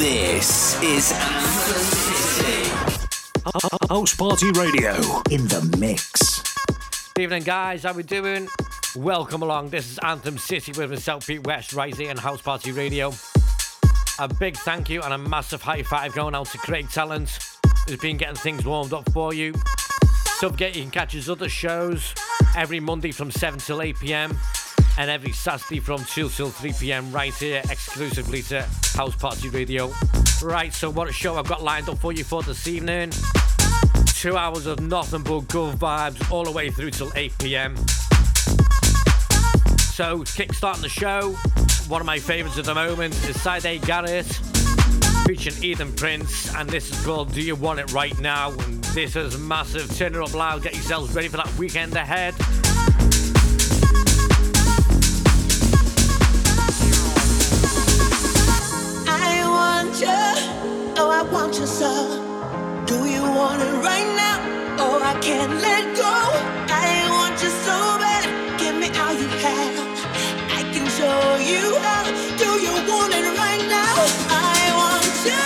This is House Party Radio in the mix. Good evening, guys. How we doing? Welcome along. This is Anthem City with myself, Pete West, right here on House Party Radio. A big thank you and a massive high five going out to Craig Talent, who's been getting things warmed up for you. Don't forget you can catch his other shows every Monday from 7 till 8pm and every Saturday from 2 till 3pm right here exclusively to House Party Radio. Right, so what a show I've got lined up for you for this evening. 2 hours of nothing but good vibes all the way through till 8pm. So, kick-starting the show, one of my favourites at the moment is Side A Garrett featuring Ethan Prince, and this is called Do You Want It Right Now? And this is massive. Turn it up loud, get yourselves ready for that weekend ahead. I want you, oh I want you so. Do you want it right now? Oh I can't let go. I want you so bad, give me all you have. I can show you how. Do you want it right now? I want you. So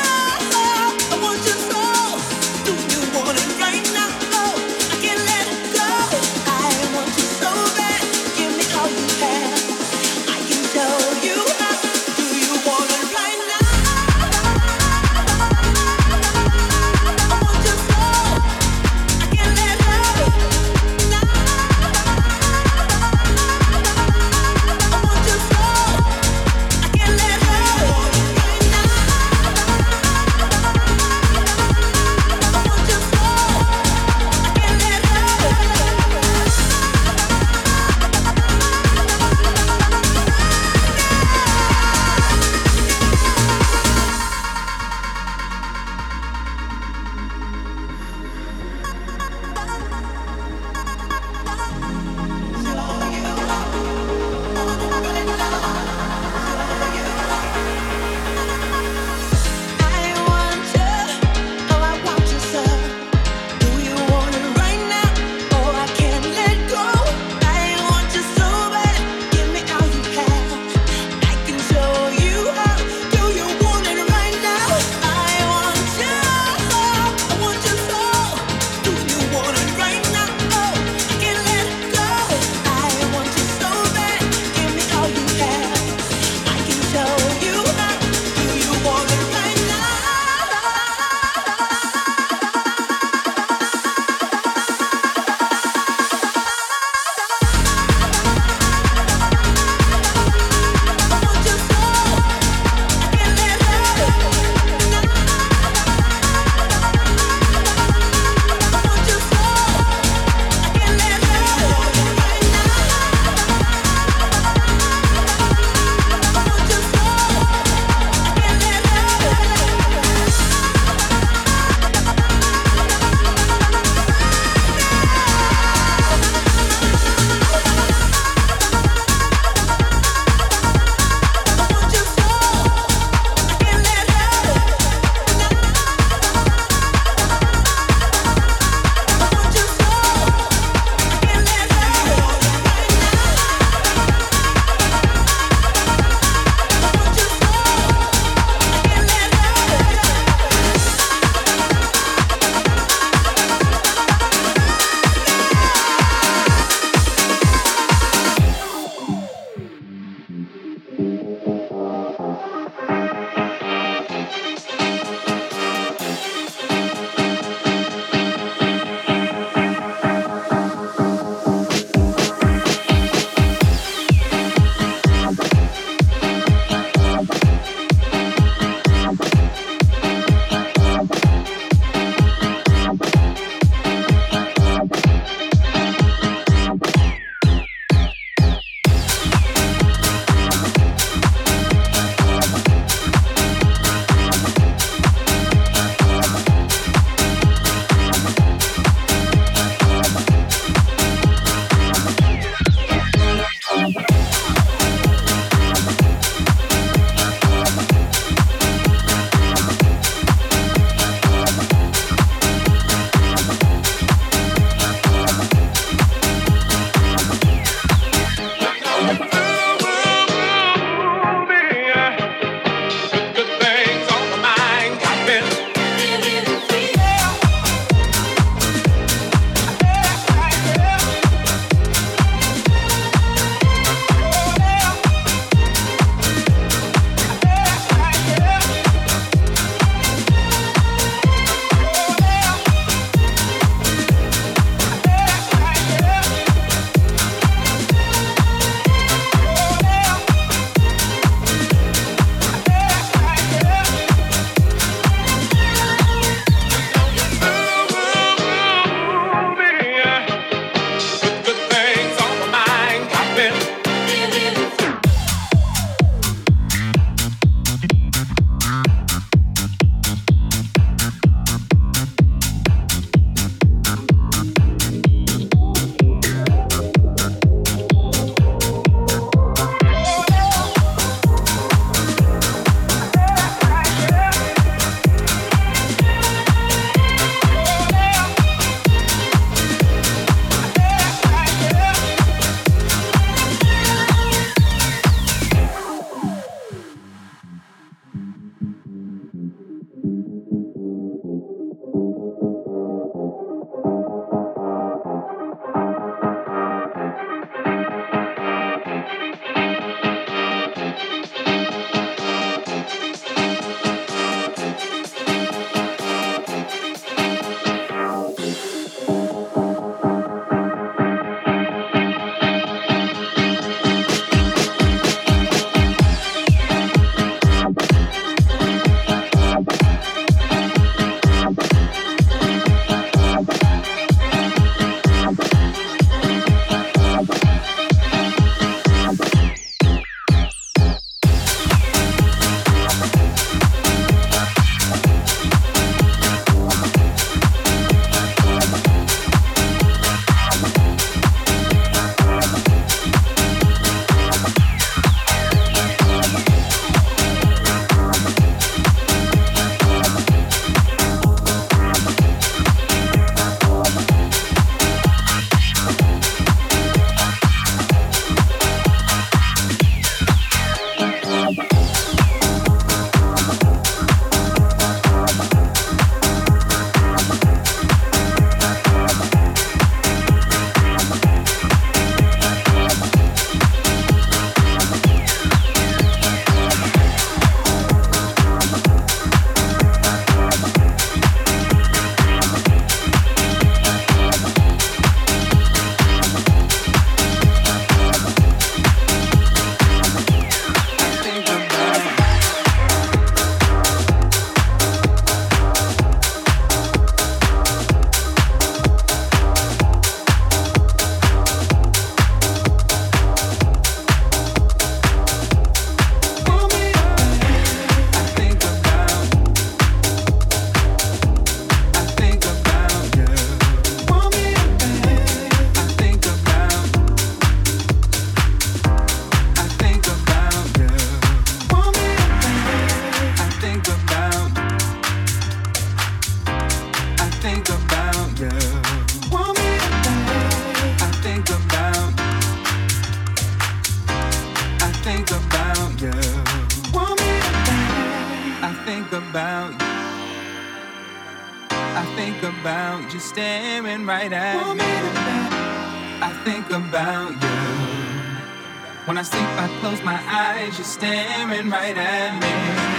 I think about you. I think about you staring right at me. I think about you. When I sleep, I close my eyes, you're staring right at me.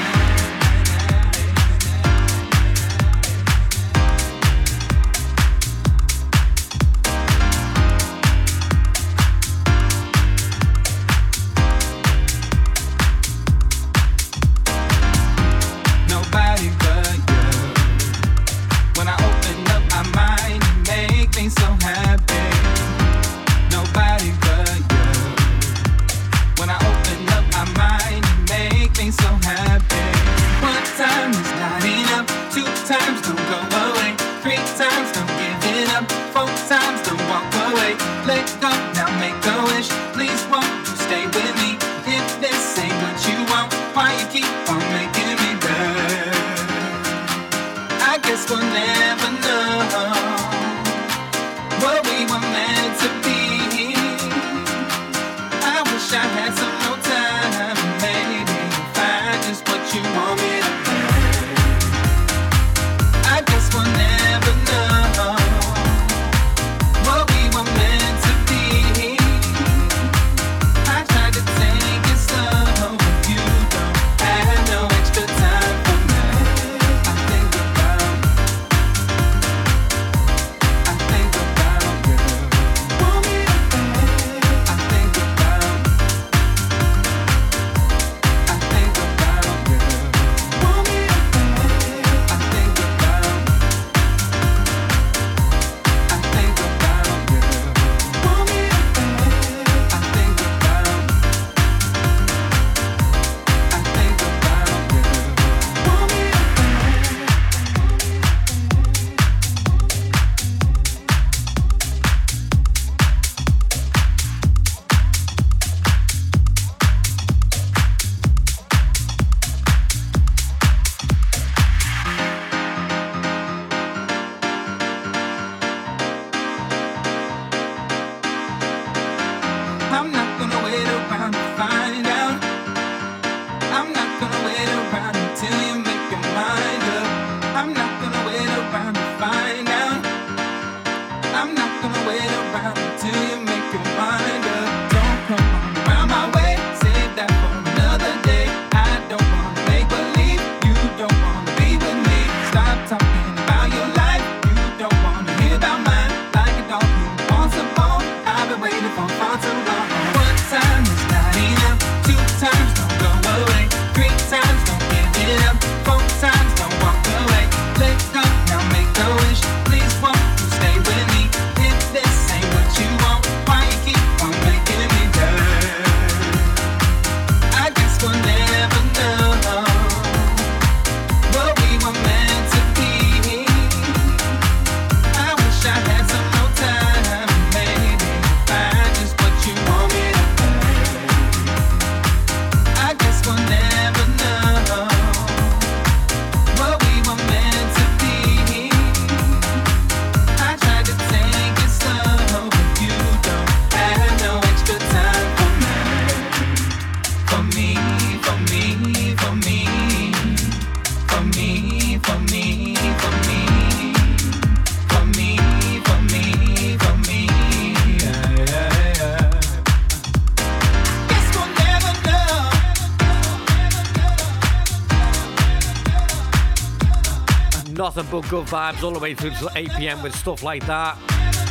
Nothing but good vibes all the way through till 8 p.m. with stuff like that.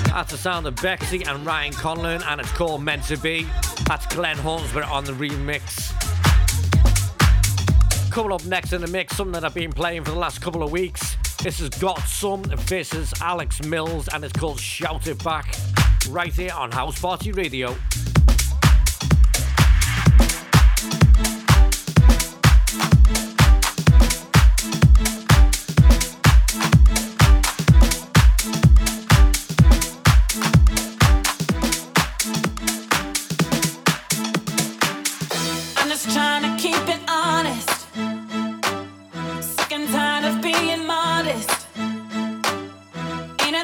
That's the sound of Bexie and Ryan Conlon, and it's called Meant to Be. That's Glenn Hornsby on the remix. Coming up next in the mix, something that I've been playing for the last couple of weeks. This has got some vicious Alex Mills, and it's called Shout It Back, right here on House Party Radio.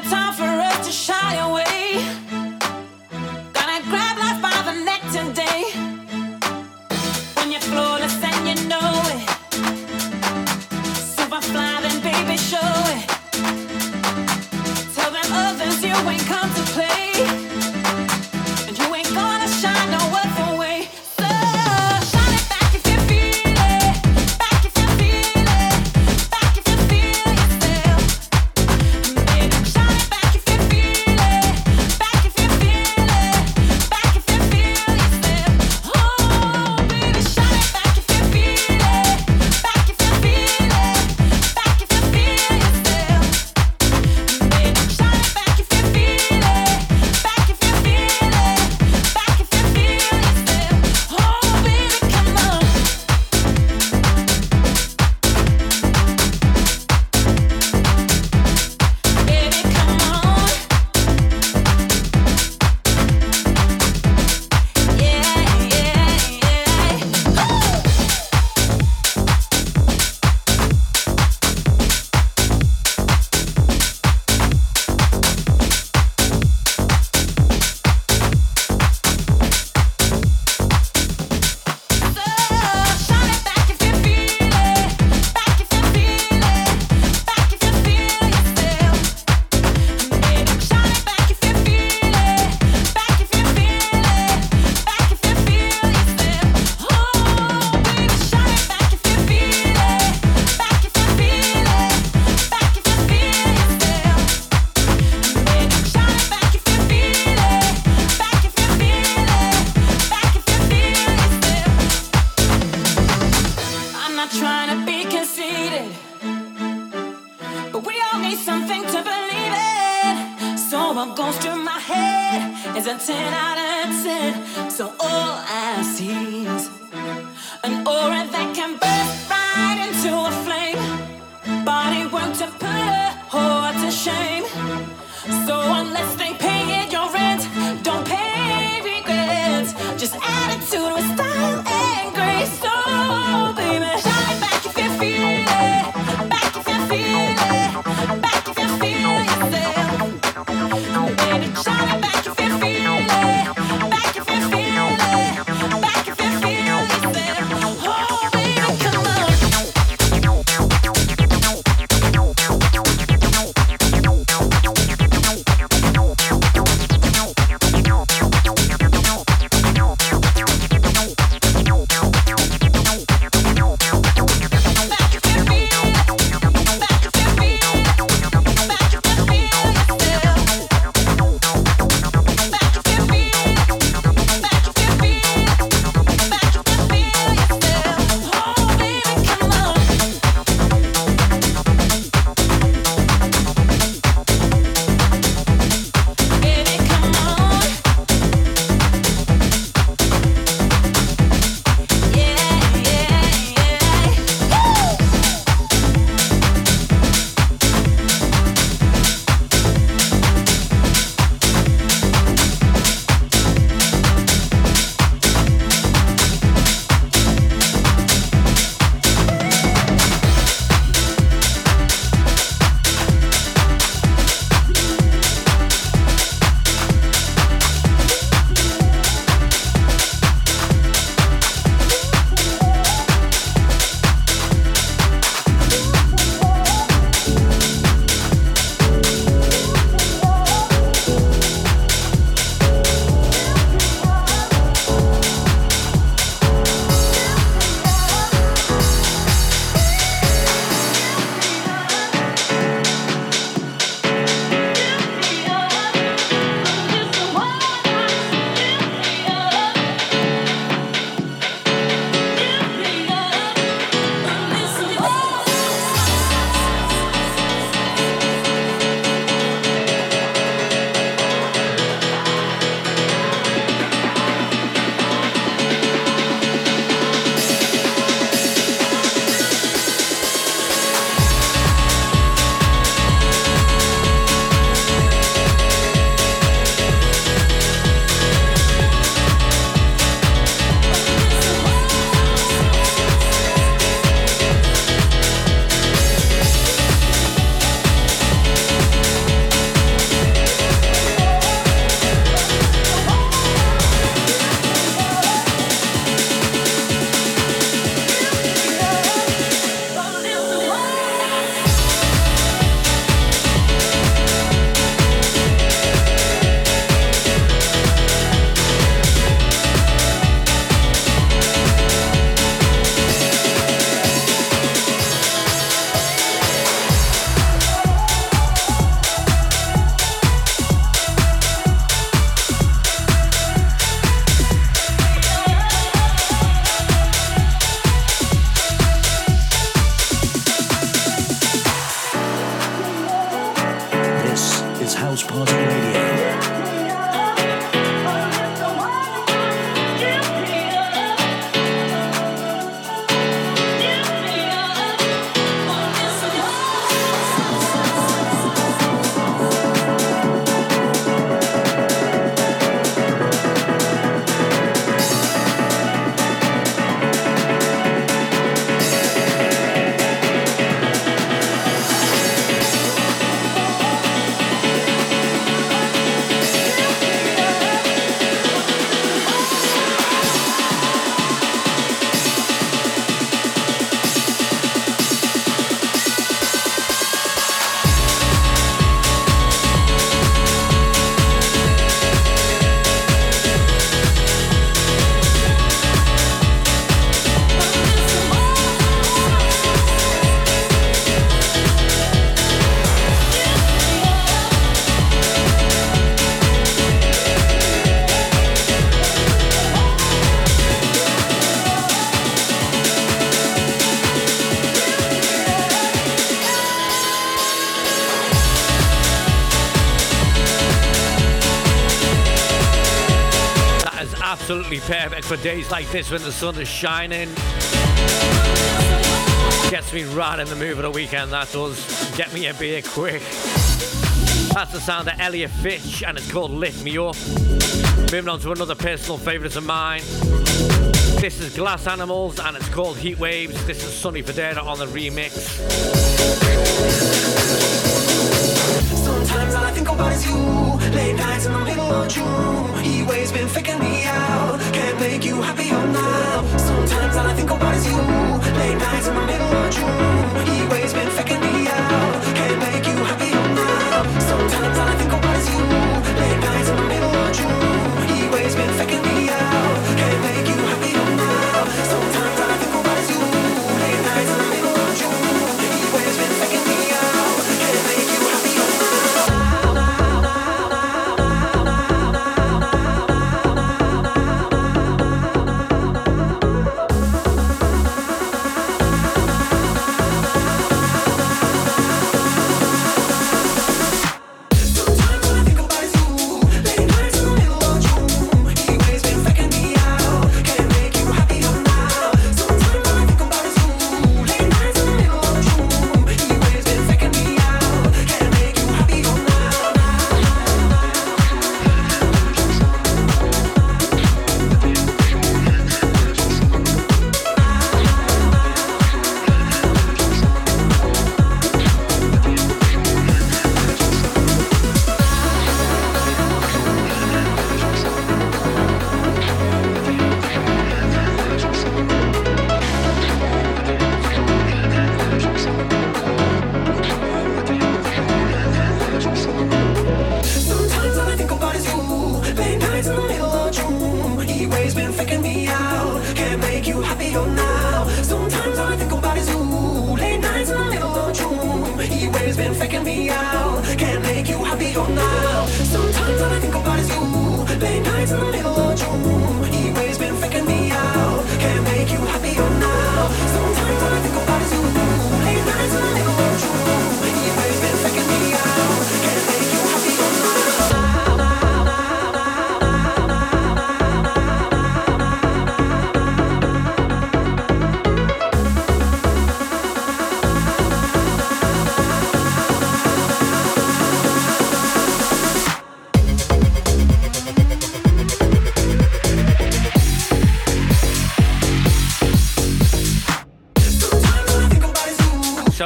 Time for us to shy away. Gonna grab life trying to be conceited, but we all need something to believe in. So what goes through my head is a 10 out of 10. So all I see is an aura that can burst right into a flame, body work to put a whore to shame. So unless they pay it, your rent, don't pay regrets, just attitude with style and grace. So baby, shine back if you feel it, back if you feel it, back if you feel yourself. Baby, shine it back if you feel it, back if you feel it, back if you feel yourself. Oh baby, come on. absolutely perfect for days like this when the sun is shining. Gets me right in the mood for the weekend, that does. Get me a beer quick. That's the sound of Elliot Fitch, and it's called Lift Me Up. Moving on to another personal favourite of mine. This is Glass Animals, and it's called Heat Waves. This is Sonny Fodera on the remix. Sometimes all I think about is you. Late nights in the middle of June. Heat waves been faking me out. Can't make you happier now. Sometimes all I think about is you. Late nights in the middle of June. Heat waves been faking me out. Can't make you happier now. Sometimes all I think about is you. Late nights in the middle of June. Heat waves been faking me out. Can't make you happier now. Sometimes all I think about is you. Late nights in the middle of June. Heat waves been faking me out. Can't make you happier now.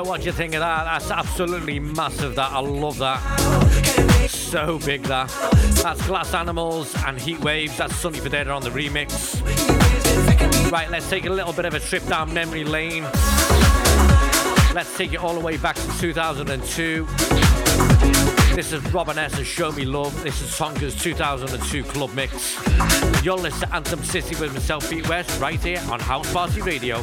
What do you think of that? That's absolutely massive, that. I love that. So big, that. That's Glass Animals and Heat Waves. That's Sonny Fodera on the remix. Right, let's take a little bit of a trip down memory lane. Let's take it all the way back to 2002. This is Robin S and Show Me Love. This is Tonka's 2002 Club Mix. You'll listen to Anthem City with myself, Pete West, right here on House Party Radio.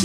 I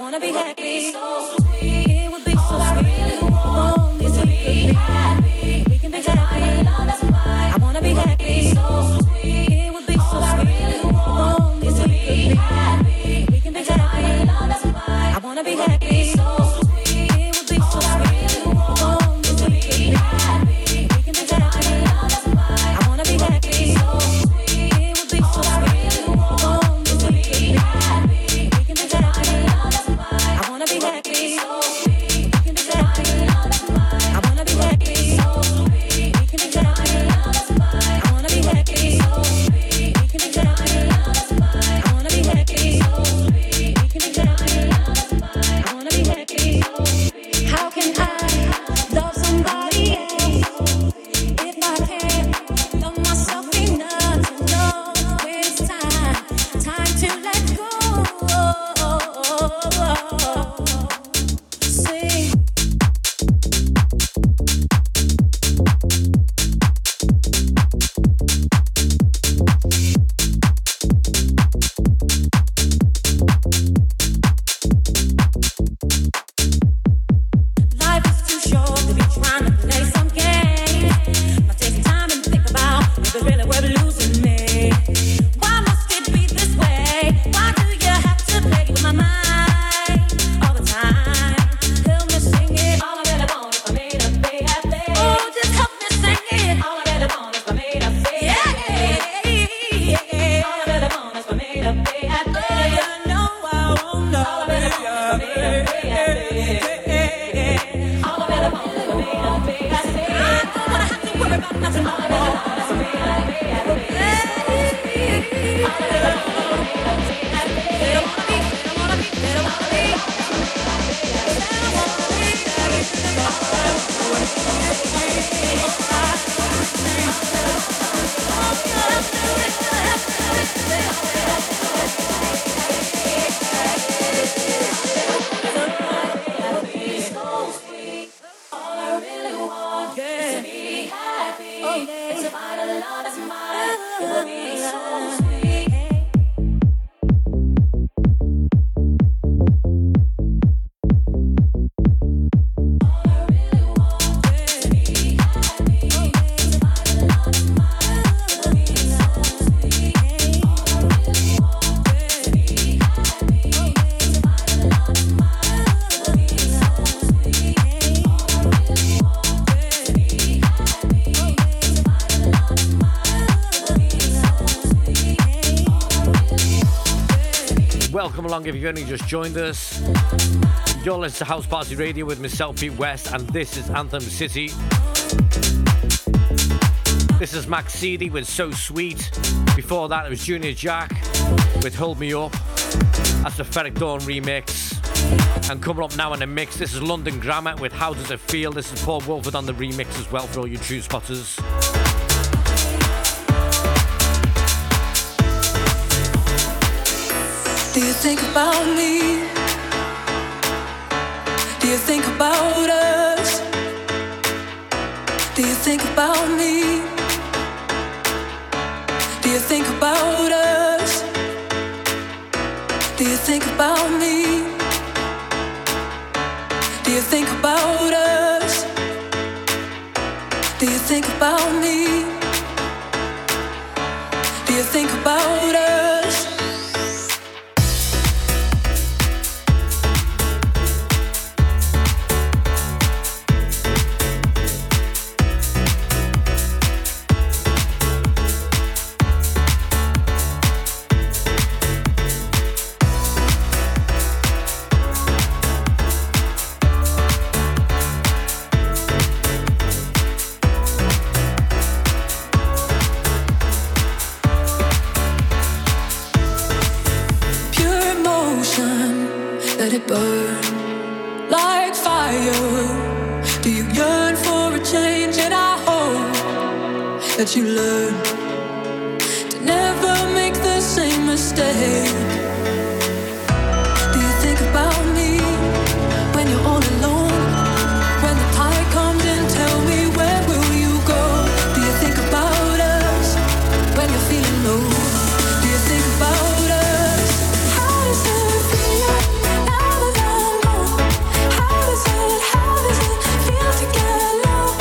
wanna be happy. along if you've only just joined us. You're listening to House Party Radio with myself, Pete West, and this is Anthem City. This is Max Seedy with So Sweet. Before that, it was Junior Jack with Hold Me Up. That's the Ferric Dawn remix. And coming up now in the mix, this is London Grammar with How Does It Feel? This is Paul Wolford on the remix as well for all you true spotters. Do you think about me? Do you think about us? Do you think about me? Do you think about us? Do you think about me? Do you think about us? Do you think about me? Do you think about us? That you learn to never make the same mistake. Do you think about me when you're all alone? When the tide comes in, tell me where will you go? Do you think about us when you're feeling low? Do you think about us? How does it feel now that I'm gone? How does it feel to get along?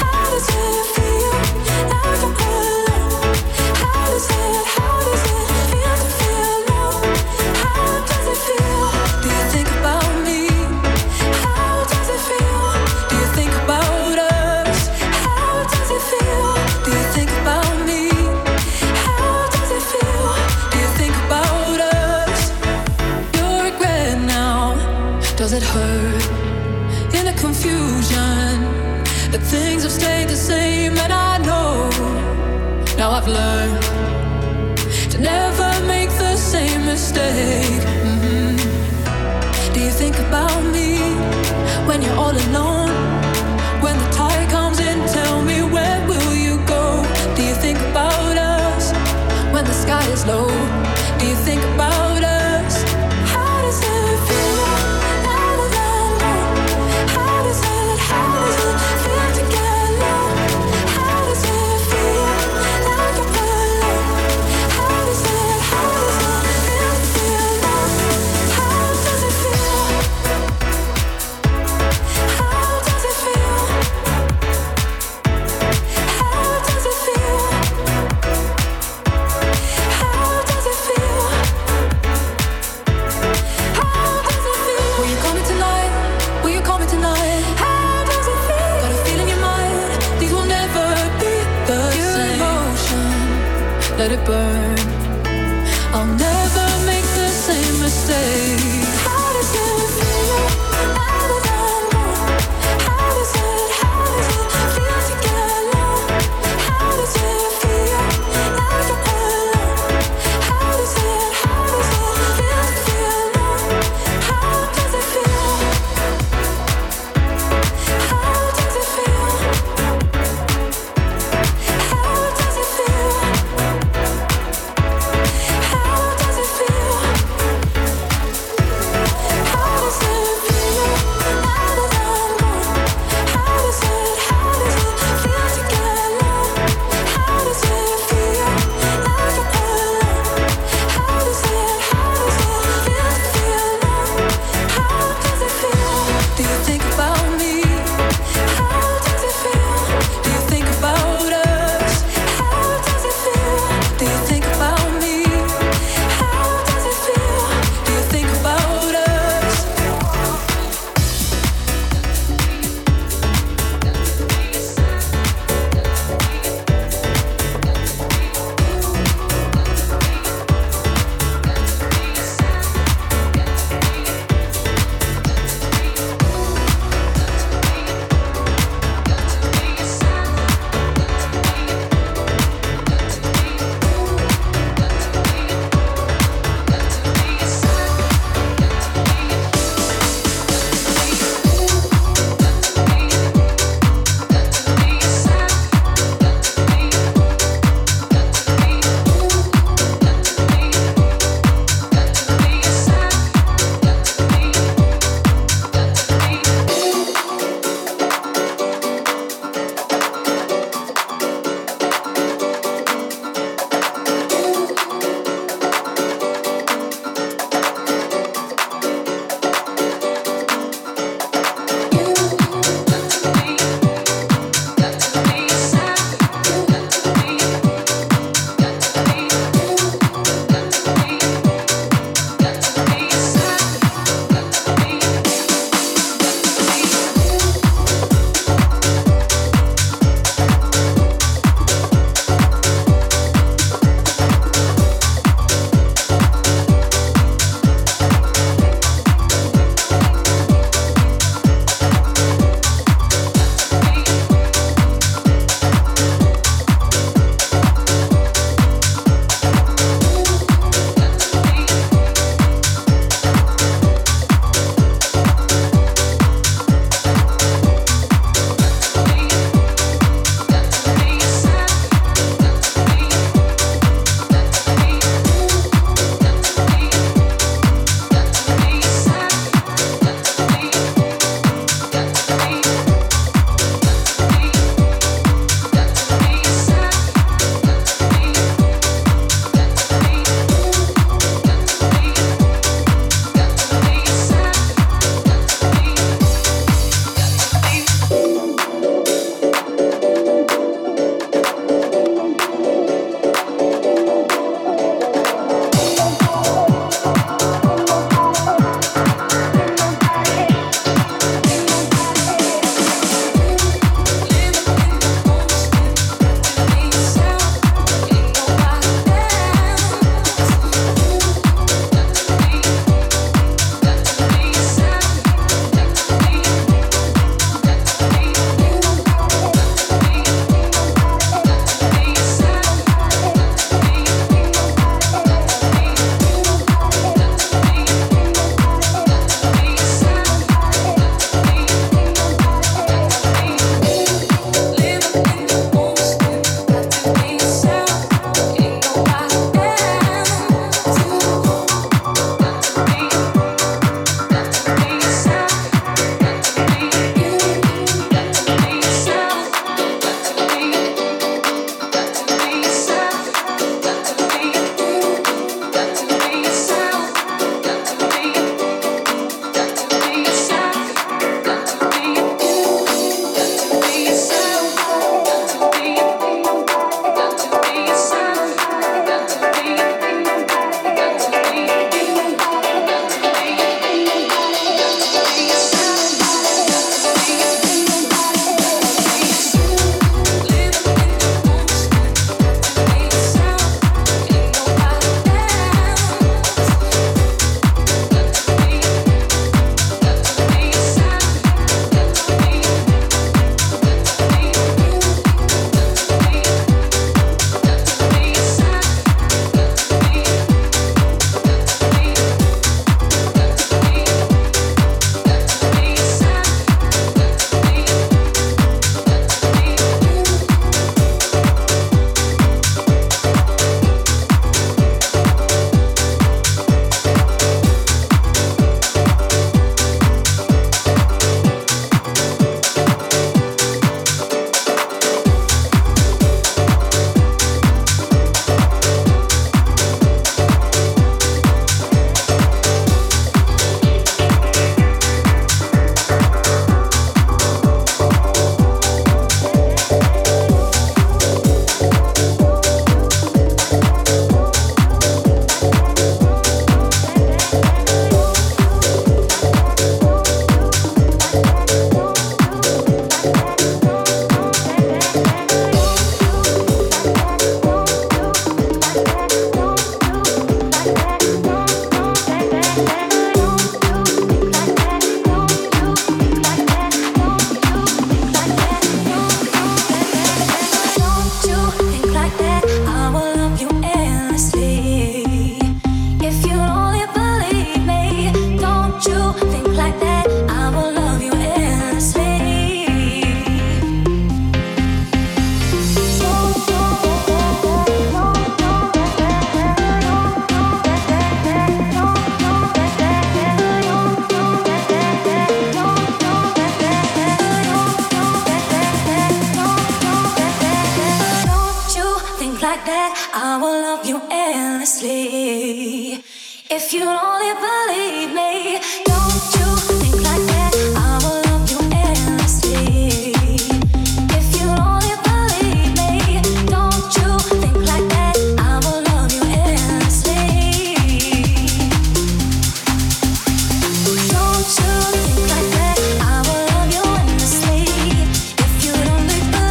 How does it feel? Does it hurt in the confusion that things have stayed the same? And I know now I've learned to never make the same mistake. Mm-hmm. Do you think about me when you're all alone? When the tide comes in, tell me where will you go? Do you think about us when the sky is low? Do you think about us? How does it feel? Let it burn. I'll never make the same mistake. How does it feel? How does it feel? How does it feel to get along? How does it feel? Now you're alone. How does it feel to feel alone? How does it feel? How does it feel? How does it feel? How I will love you endlessly. If you'd only believe me, don't you think like that? I will love you endlessly. If you'd only believe me, don't you think like that? I will love you endlessly. Don't you think like that? I will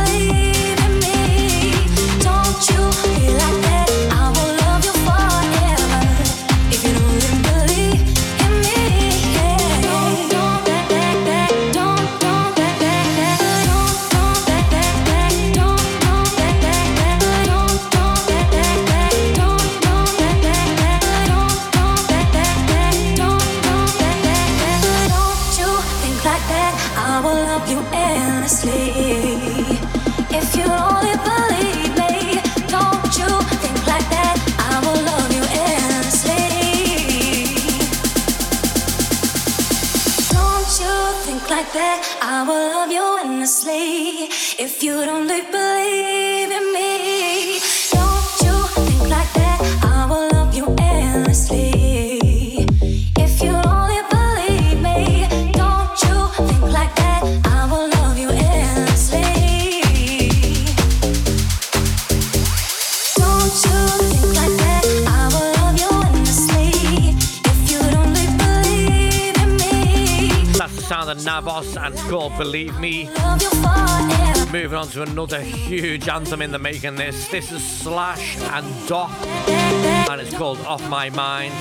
love you endlessly. If you'd only believe in me, don't you be like that? I will love you endlessly if you'd only believe in me. Don't you think like that? I will love you endlessly. Navos and called Believe Me. Moving on to another huge anthem in the making. This is Slash and Dot, and it's called Off My Mind.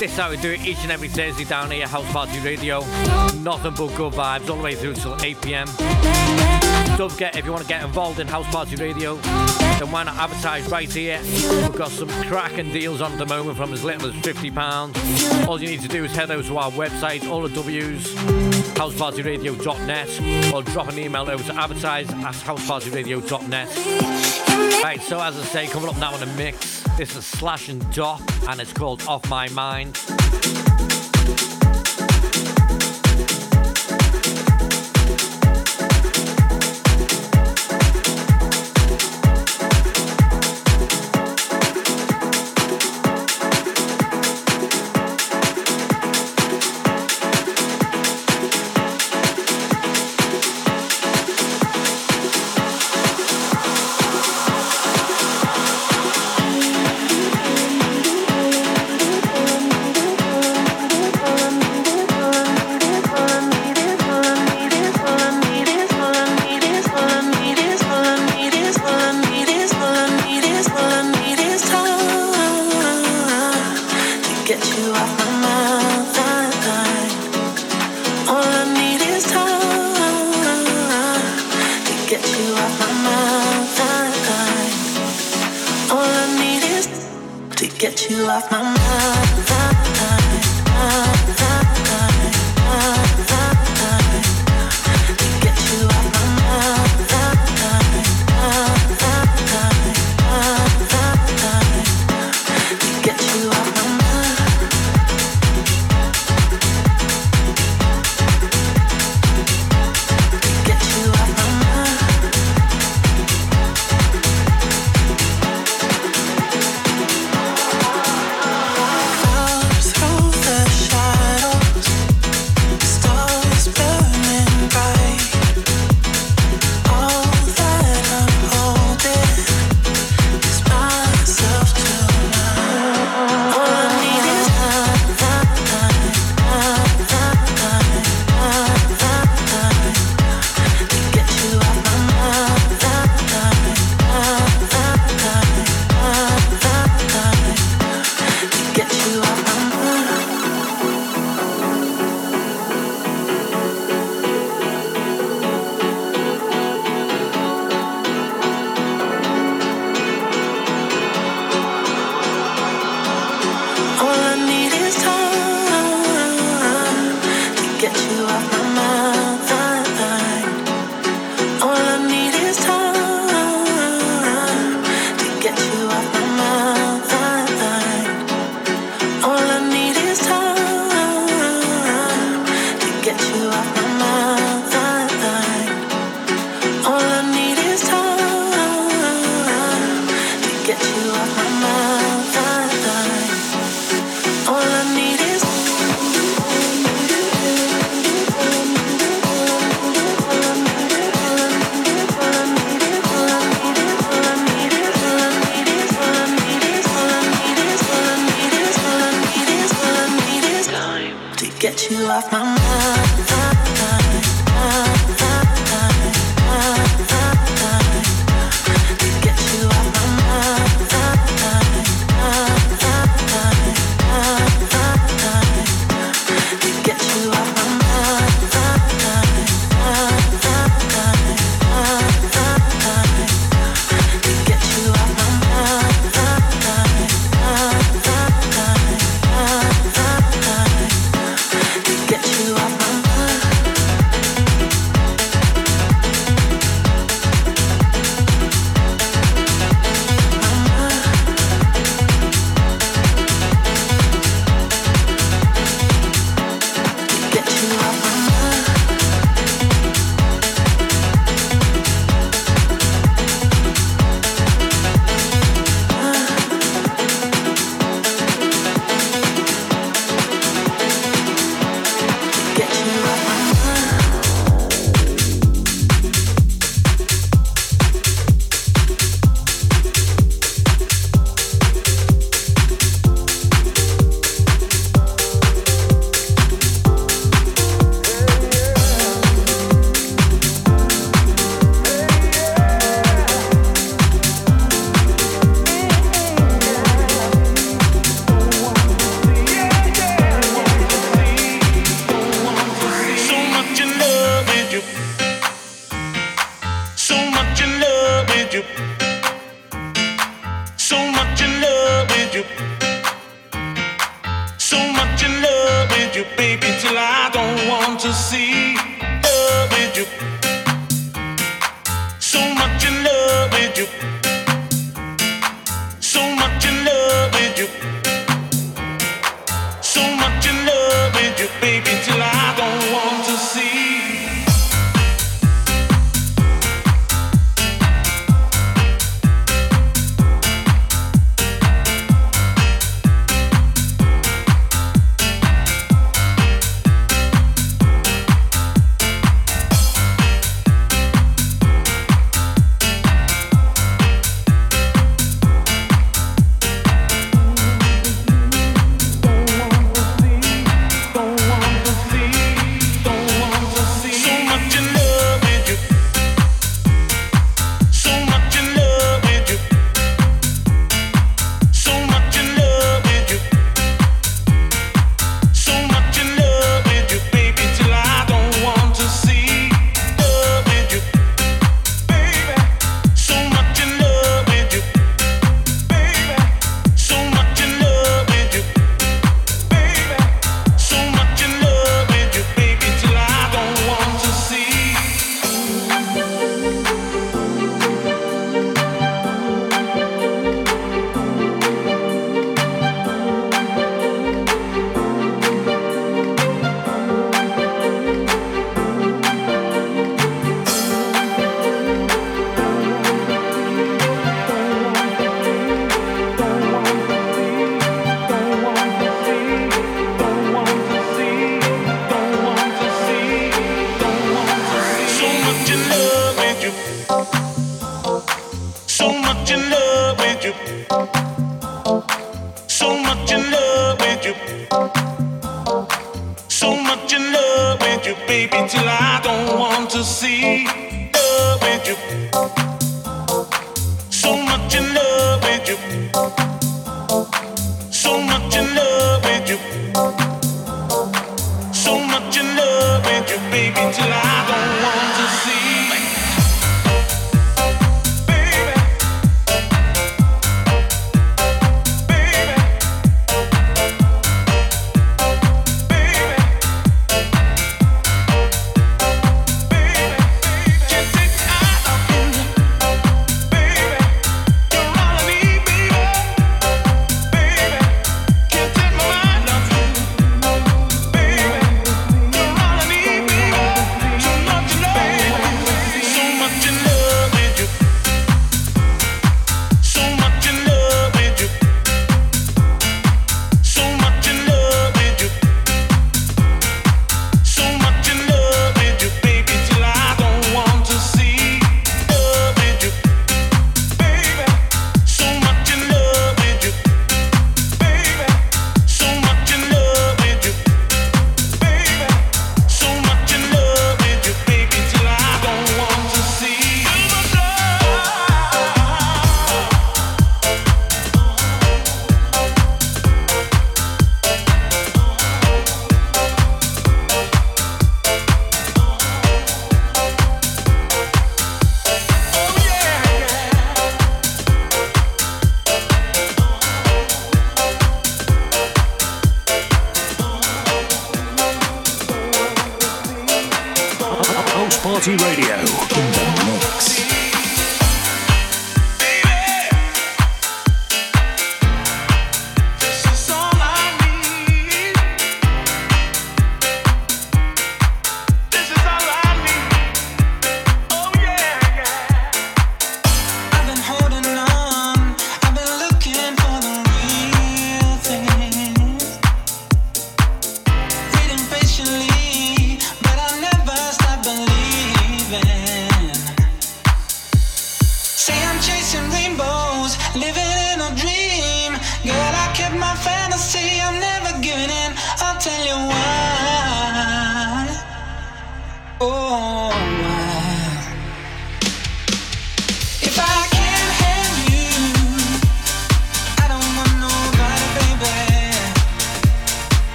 This is how we do it each and every Thursday down here at House Party Radio. Nothing but good vibes all the way through till 8 p.m. Don't forget, if you want to get involved in House Party Radio, then why not advertise right here? We've got some cracking deals on at the moment from as little as £50. All you need to do is head over to our website, all the W's, housepartyradio.net, or drop an email over to advertise@housepartyradio.net. Right, so as I say, coming up now in the mix, this is Slash and Dot, and it's called Off My Mind. see love with you. So much in love with you. So much in love with you. So much in love with you, baby, till I don't want to see.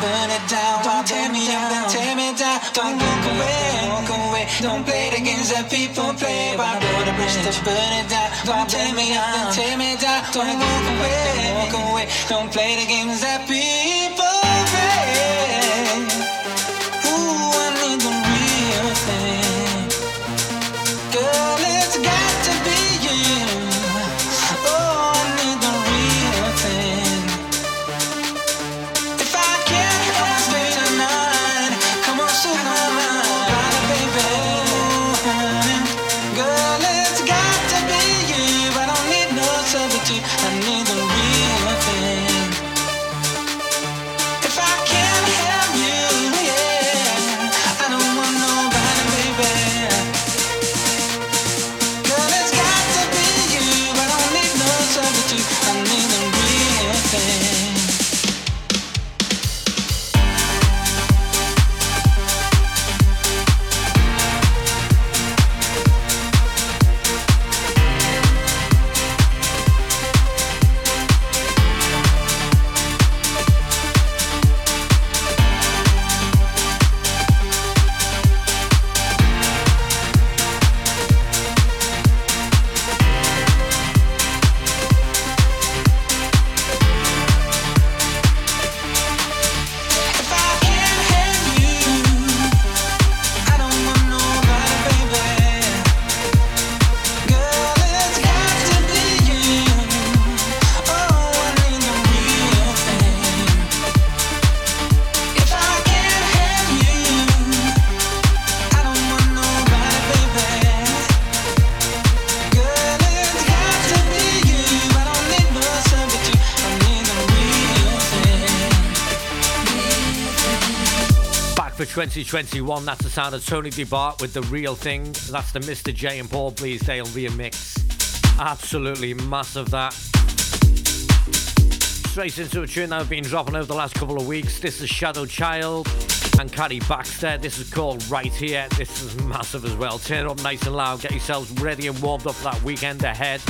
burn it down, don't tear me down, tear me down. Don't walk away, walk away. Don't play the games that people play. Why build a bridge to burn it down? Don't tear me down, tear me down. Don't walk away, walk away. Don't play the games that people play. Ooh, I need the real thing. Girl, it's got to be you. Oh, I need the real thing. For 2021, that's the sound of Tony DeBart with The Real Thing. That's the Mr. J and Paul Bleasdale remix. Absolutely massive, that. Straight into a tune that I've been dropping over the last couple of weeks. This is Shadow Child and Cadi Baxter. This is called Right Here. This is massive as well. Turn it up nice and loud. Get yourselves ready and warmed up for that weekend ahead.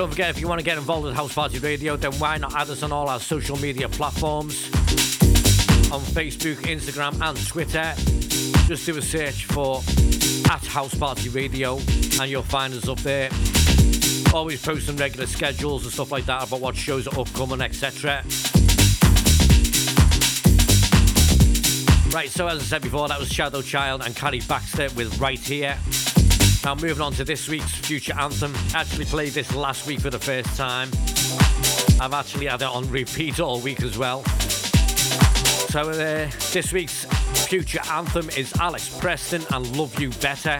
Don't forget, if you want to get involved with House Party Radio, then why not add us on all our social media platforms, on Facebook, Instagram and Twitter. Just do a search for @House Party Radio and you'll find us up there. Always posting regular schedules and stuff like that about what shows are upcoming, etc. Right, so as I said before, that was Shadow Child and Cadi Baxter with Right Here. Now moving on to this week's future anthem. I actually played this last week for the first time. I've actually had it on repeat all week as well. So this week's future anthem is Alex Preston and Love You Better.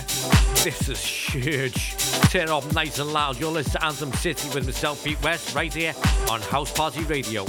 This is huge. Turn it up nice and loud. You're listening to Anthem City with myself, Pete West, right here on House Party Radio.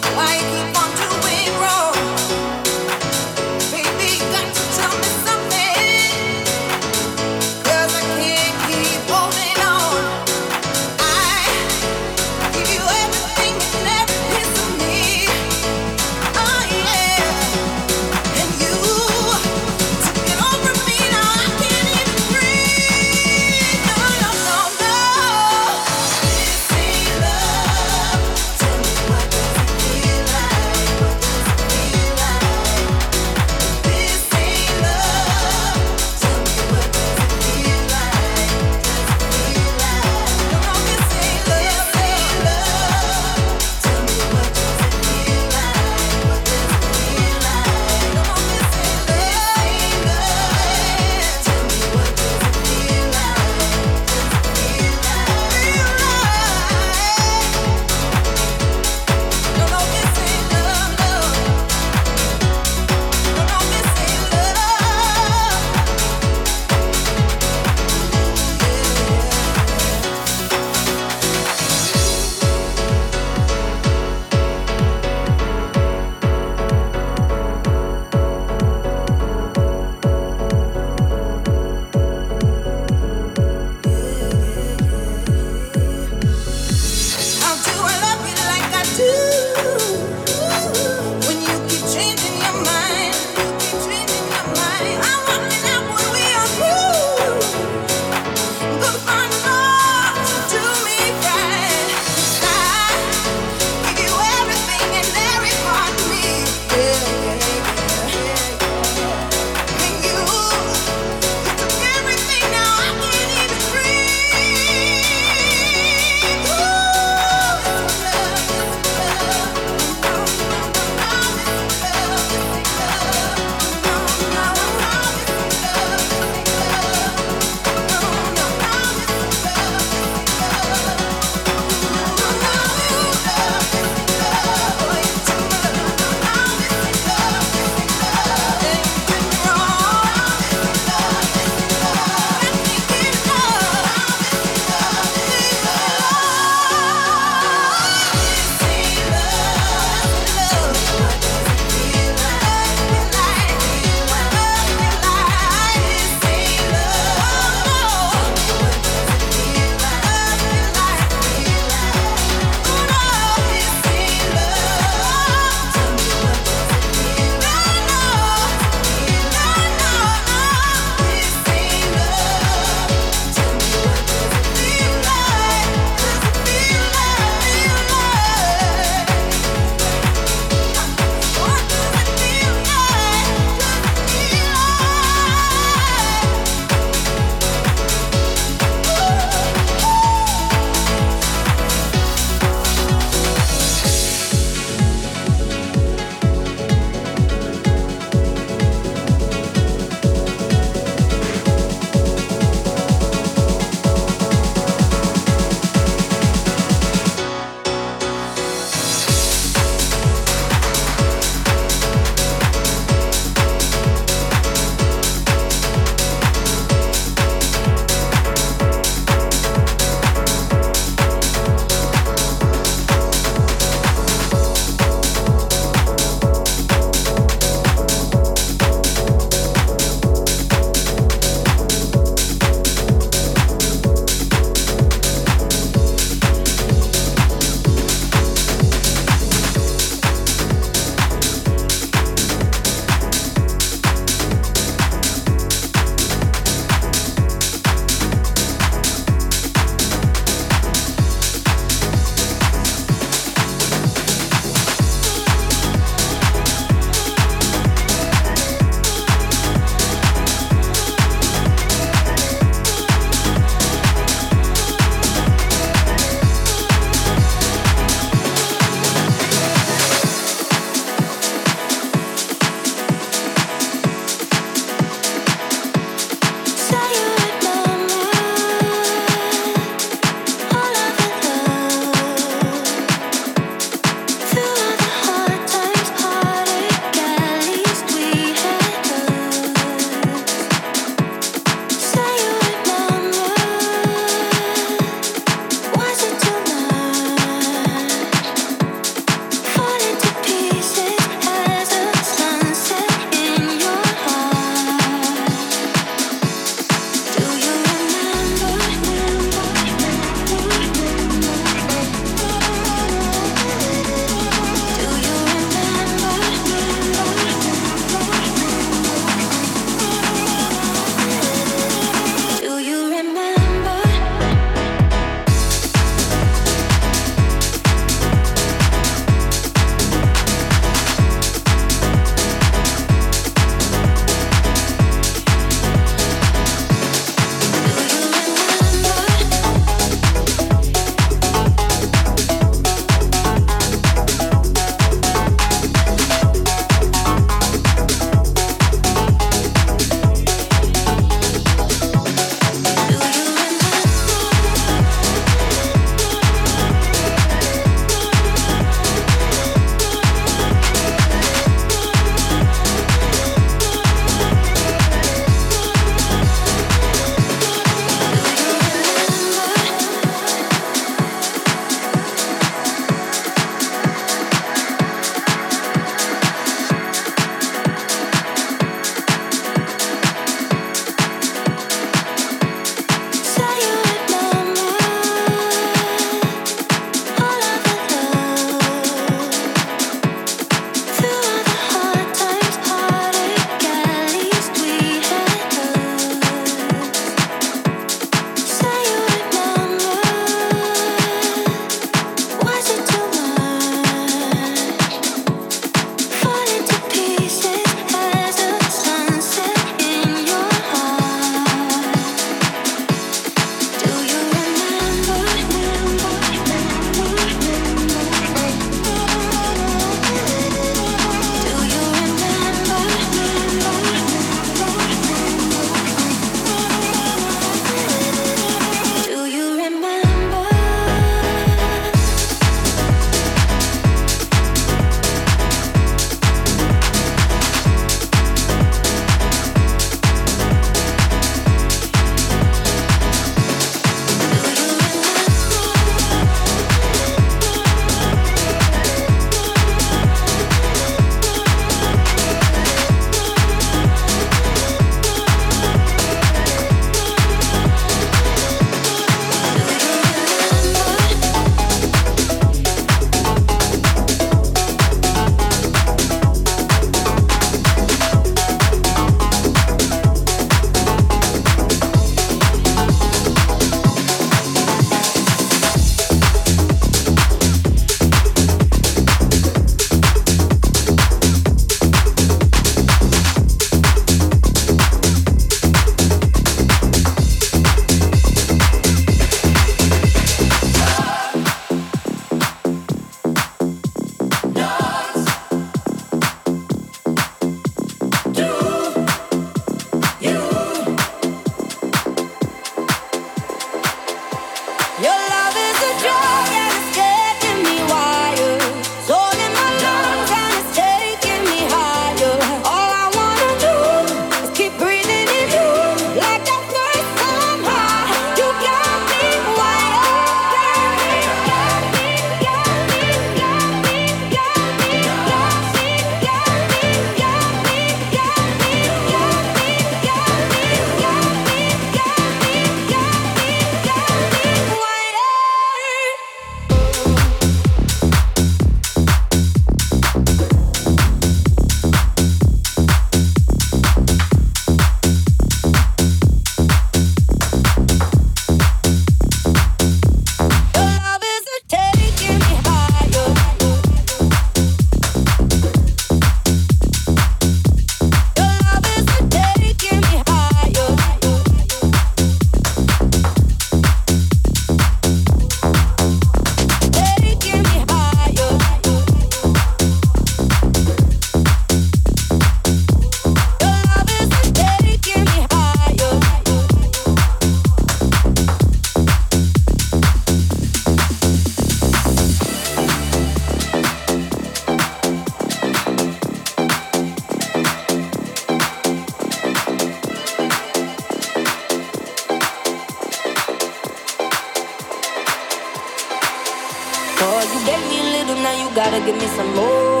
cause you gave me a little, now you gotta give me some more.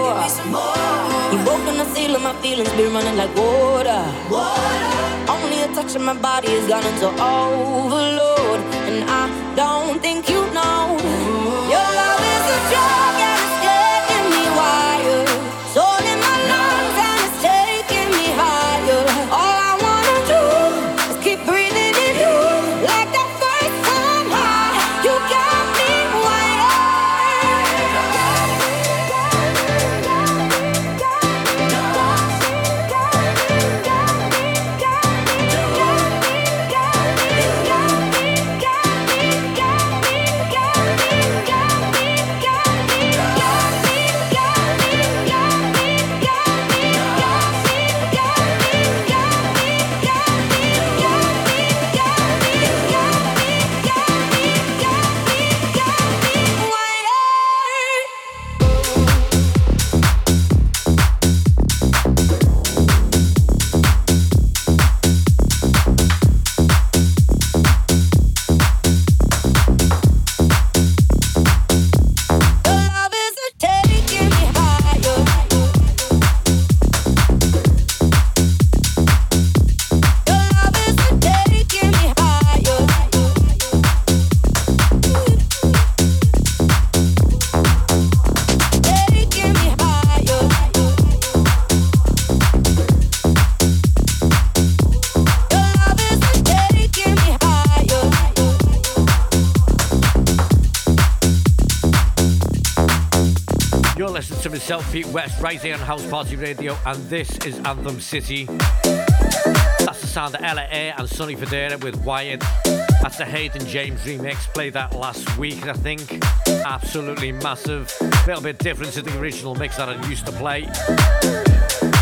You broke on the seal of my feelings, been running like water. Only a touch of my body has gone into overload, and I don't think you know. Your love is a drug and it's taking me wild. It's all in my lungs and it's taking me higher. All I wanna do is keep breathing in you, like that first time high. You got me to myself, Pete West, right here on House Party Radio, and this is Anthem City. That's the sound of Ella A and Sonny Fodera with Wired. That's the Hayden James remix, played that last week, I think. Absolutely massive. A little bit different to the original mix that I used to play.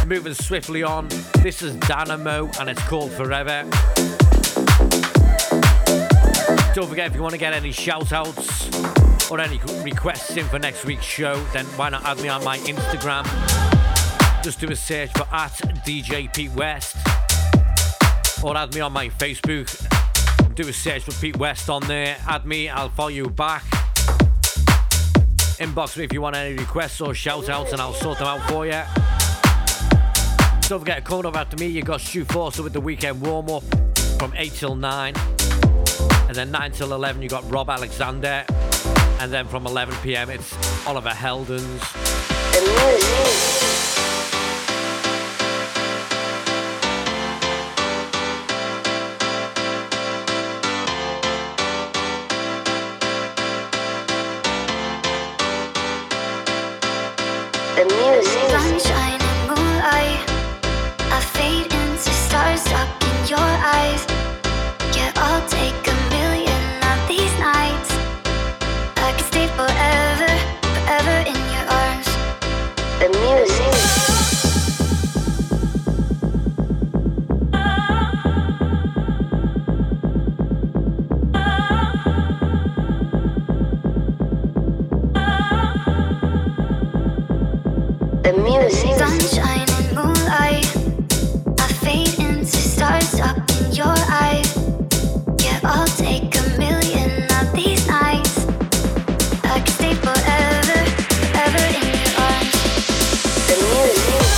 Moving swiftly on, this is Danimo and it's called Forever. Don't forget, if you want to get any shout outs or any requests in for next week's show, then why not add me on my Instagram? Just do a search for @DJ Pete West, or add me on my Facebook. Do a search for Pete West on there. Add me, I'll follow you back. Inbox me if you want any requests or shout outs and I'll sort them out for you. Don't forget, coming up after me, you got Stu Forster with the weekend warm up from 8 till 9. And then 9 till 11, you got Rob Alexander. And then from 11 p.m, it's Oliver Heldens. The music. Sunshine and moonlight, I fade into stars stuck in your eyes. Yeah, I'll take a million of these nights. I could stay forever, forever in your arms. The music. Sunshine and moonlight, I fade into stars up in your eyes. Yeah, I'll take a million of these nights. I could stay forever, forever in your arms. The music. The music.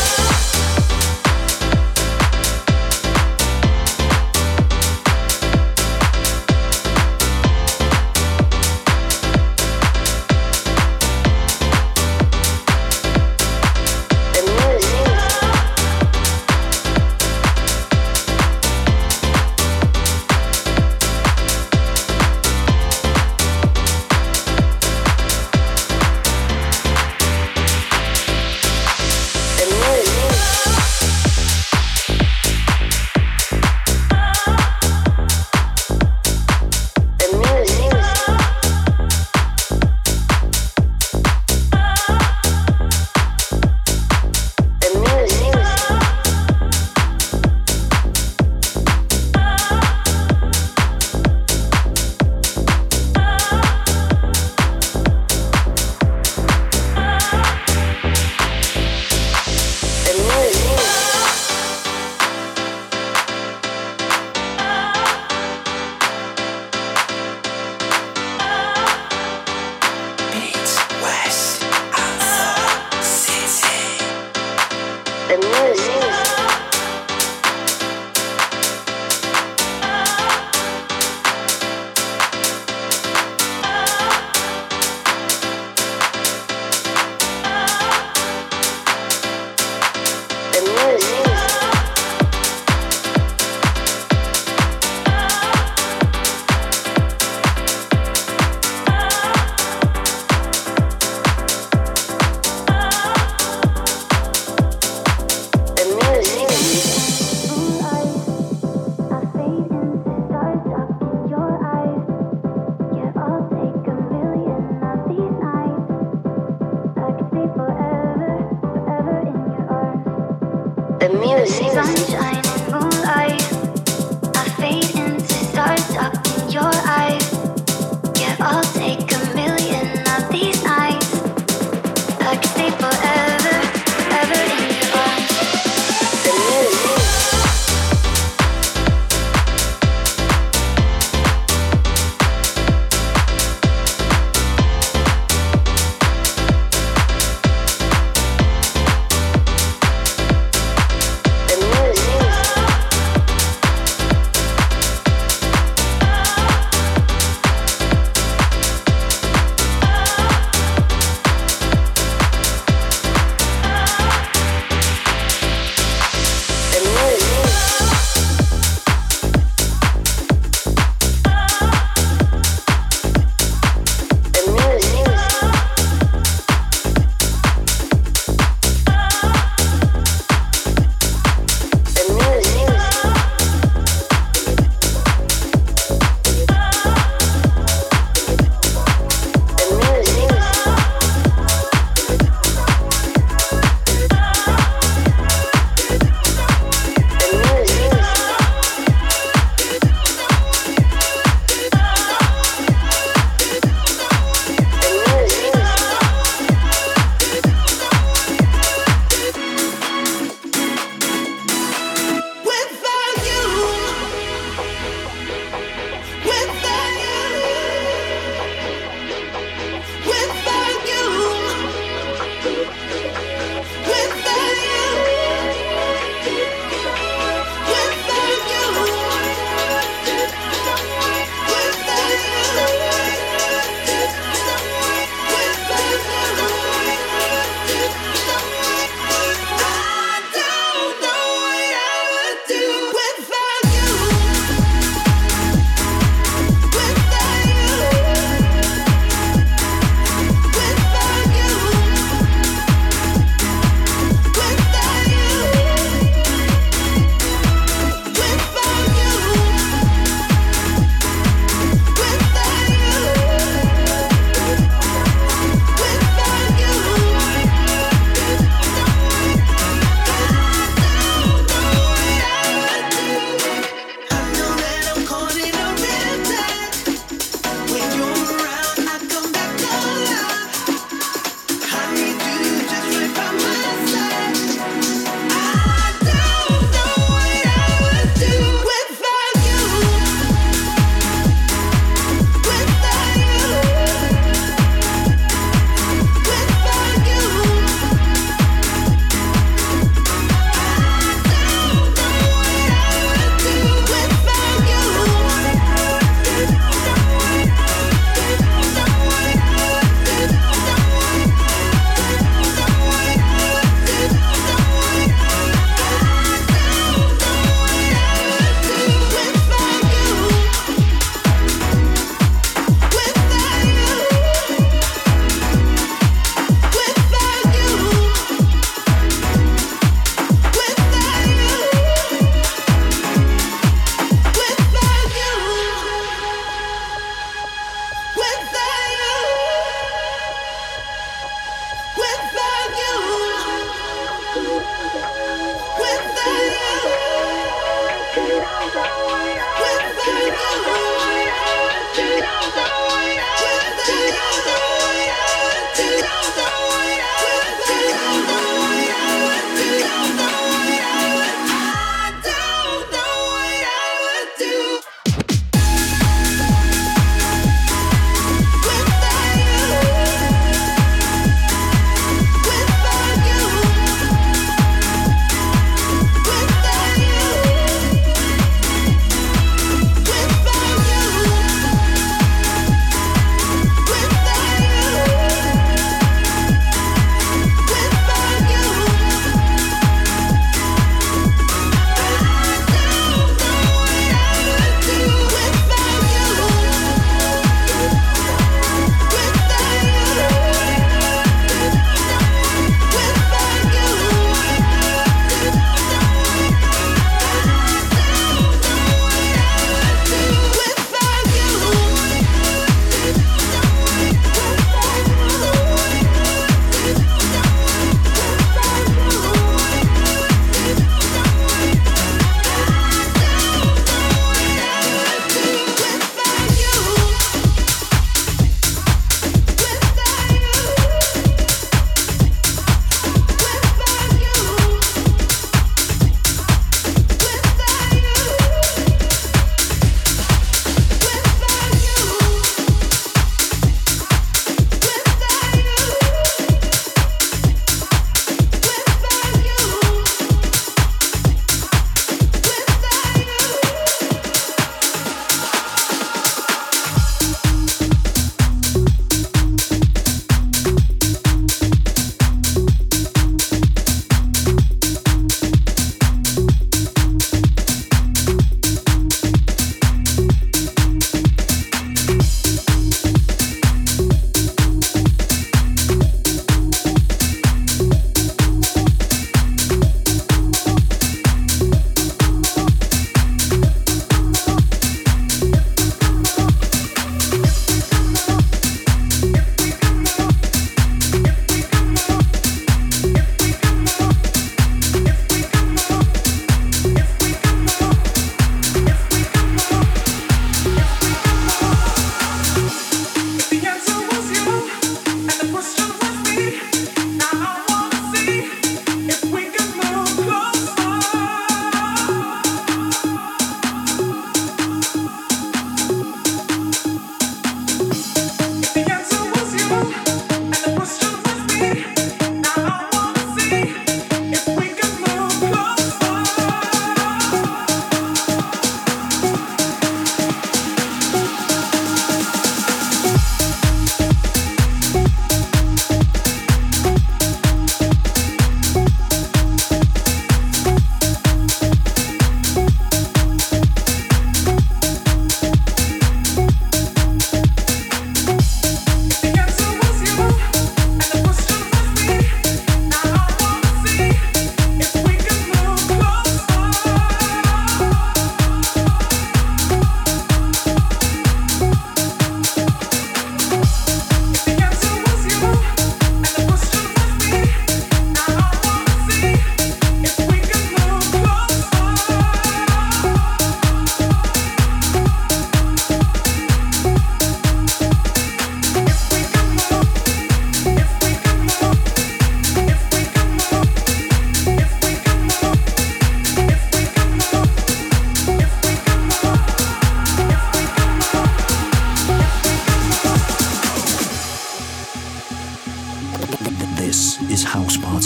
Sunshine and moonlight, I fade into stars up in your eyes. Yeah, I'll take a million of these nights. I could stay forever, ever in your arms.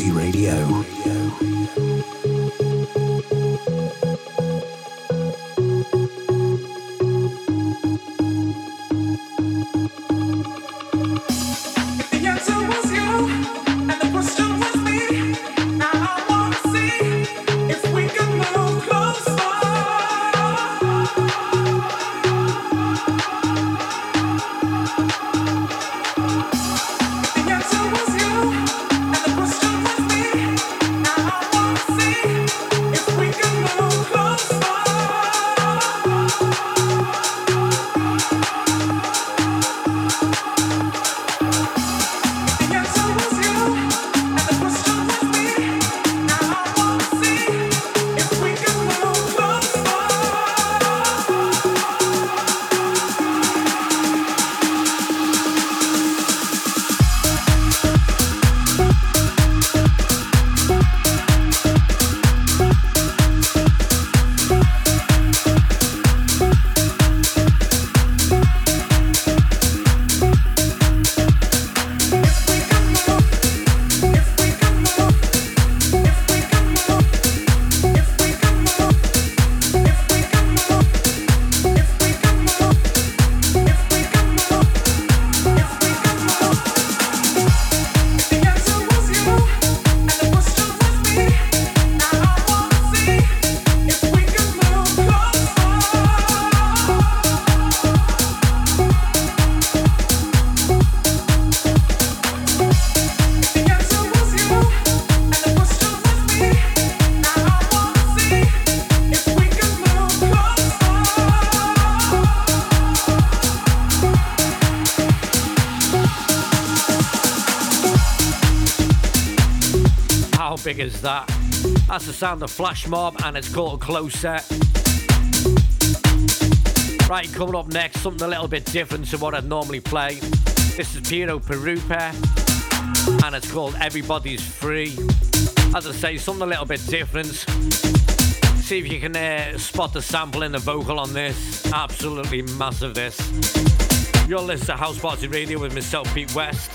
Party Radio. Big as that. That's the sound of Flash Mob, and it's called a close set. Right, coming up next, something a little bit different to what I'd normally play. This is Piero Pirupa, and it's called Everybody's Free. As I say, something a little bit different. See if you can spot the sample in the vocal on this. Absolutely massive, this. You're listening to House Party Radio with myself, Pete West.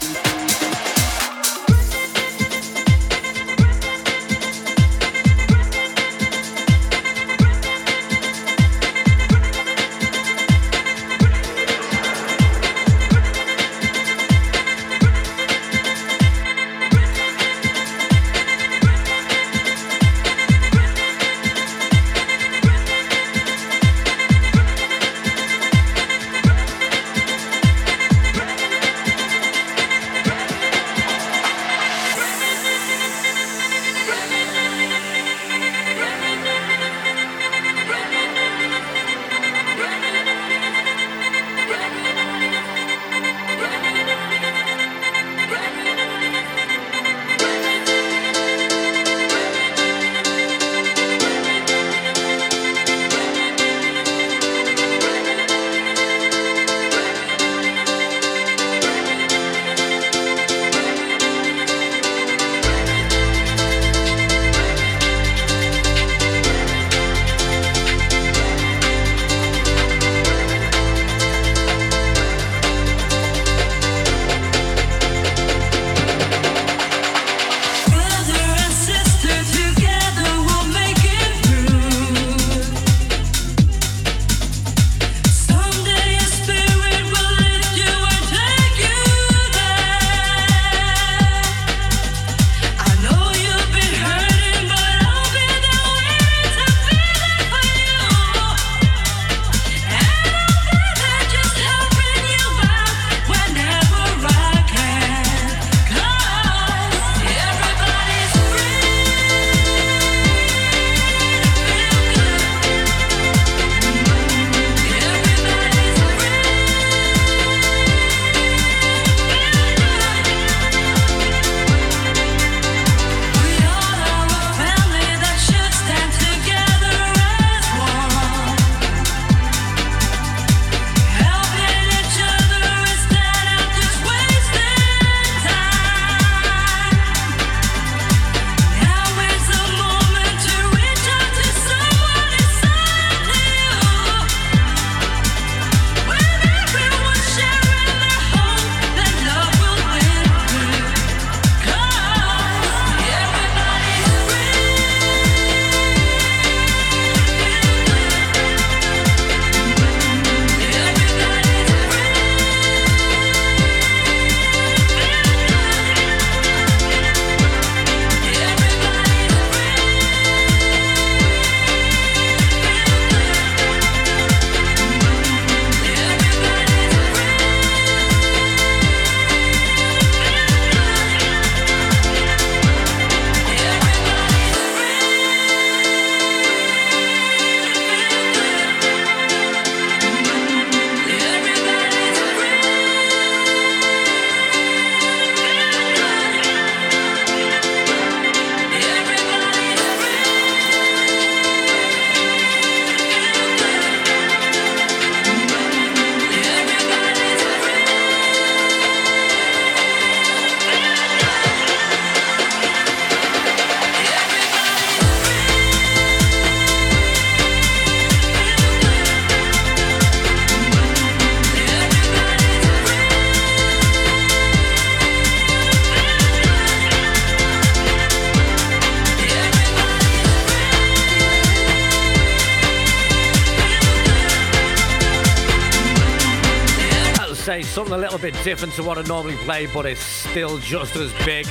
say something a little bit different to what I normally play, but it's still just as big.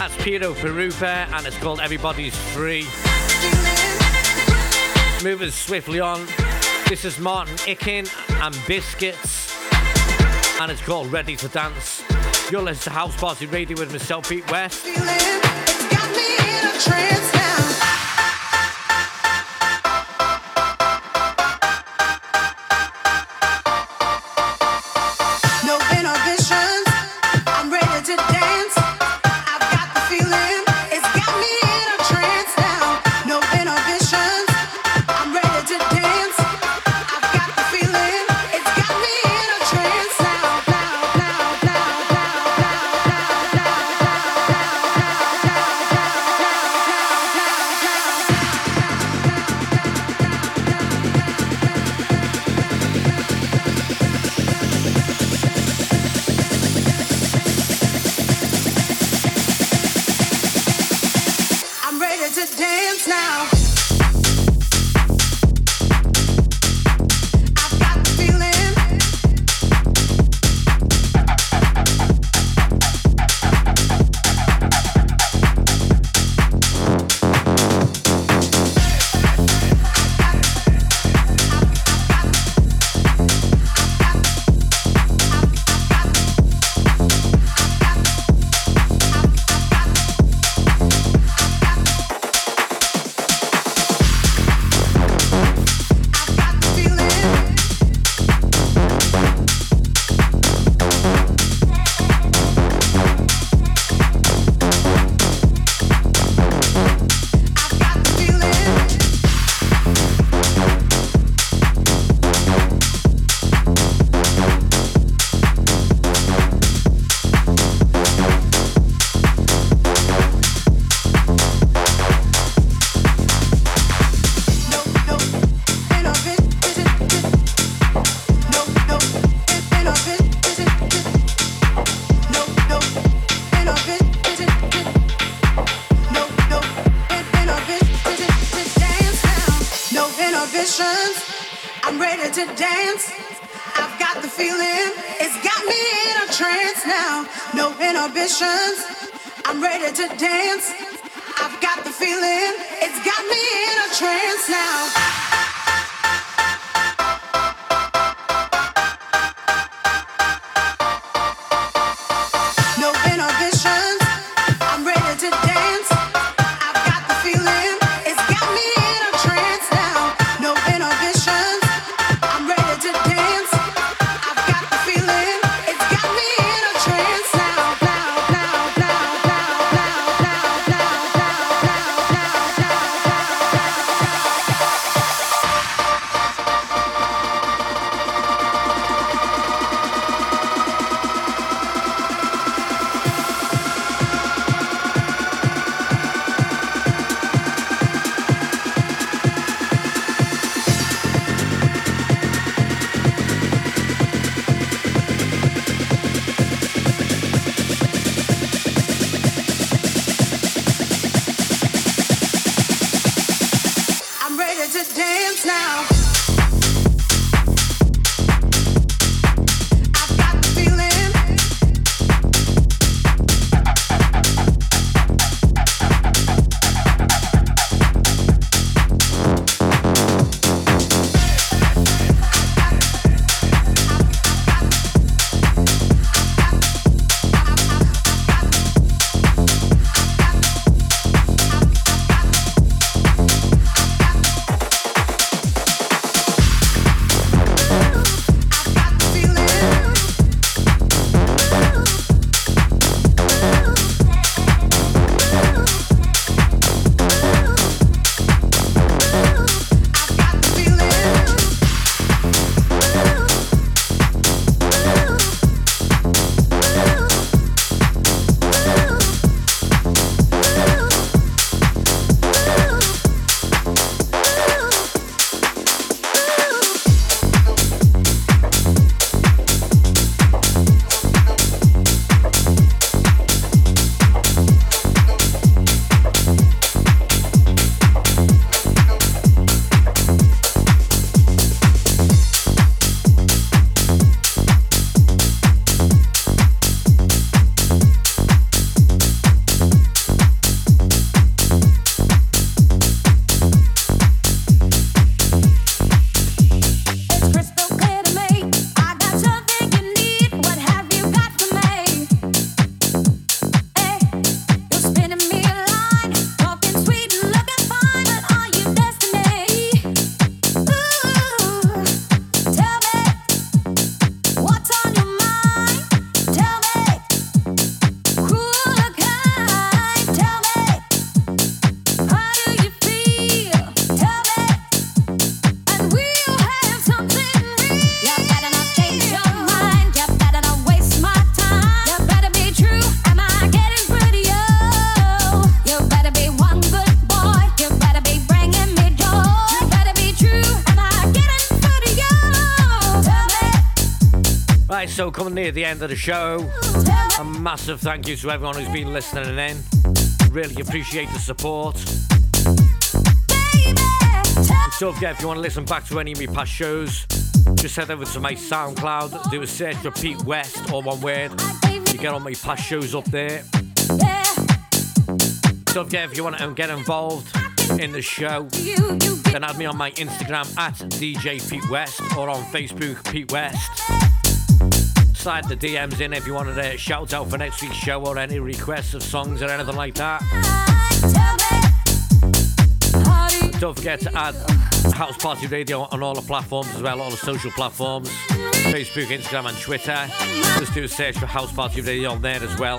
That's Piero Pirupa, and it's called Everybody's Free. Moving swiftly on, this is Martin Ikin and Biscuits, and it's called Ready to Dance. You're listening to House Party Radio with myself, Pete West. It's got me in a trance now. that is so coming near the end of the show. A massive thank you to everyone who's been listening in. Really appreciate the support. Don't forget, if you want to listen back to any of my past shows, just head over to my SoundCloud, do a search for Pete West, all one word. You get all my past shows up there. Don't forget, if you want to get involved in the show, then add me on my Instagram at DJ Pete West or on Facebook Pete West. Slide the DMs in if you want a shout out for next week's show or any requests of songs or anything like that. Don't forget to add House Party Radio on all the platforms as well, all the social platforms, Facebook, Instagram and Twitter. Just do a search for House Party Radio on there as well.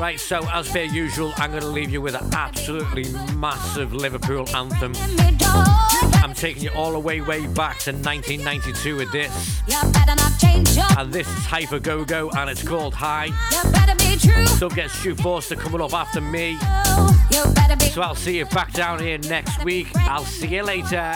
Right, so as per usual, I'm going to leave you with an absolutely massive Liverpool anthem. I'm taking you all the way back to 1992 with this. And this is Hyper Go Go and it's called High. Don't get Stu Forster coming up after me. So I'll see you back down here next week. I'll see you later.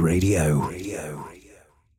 Radio.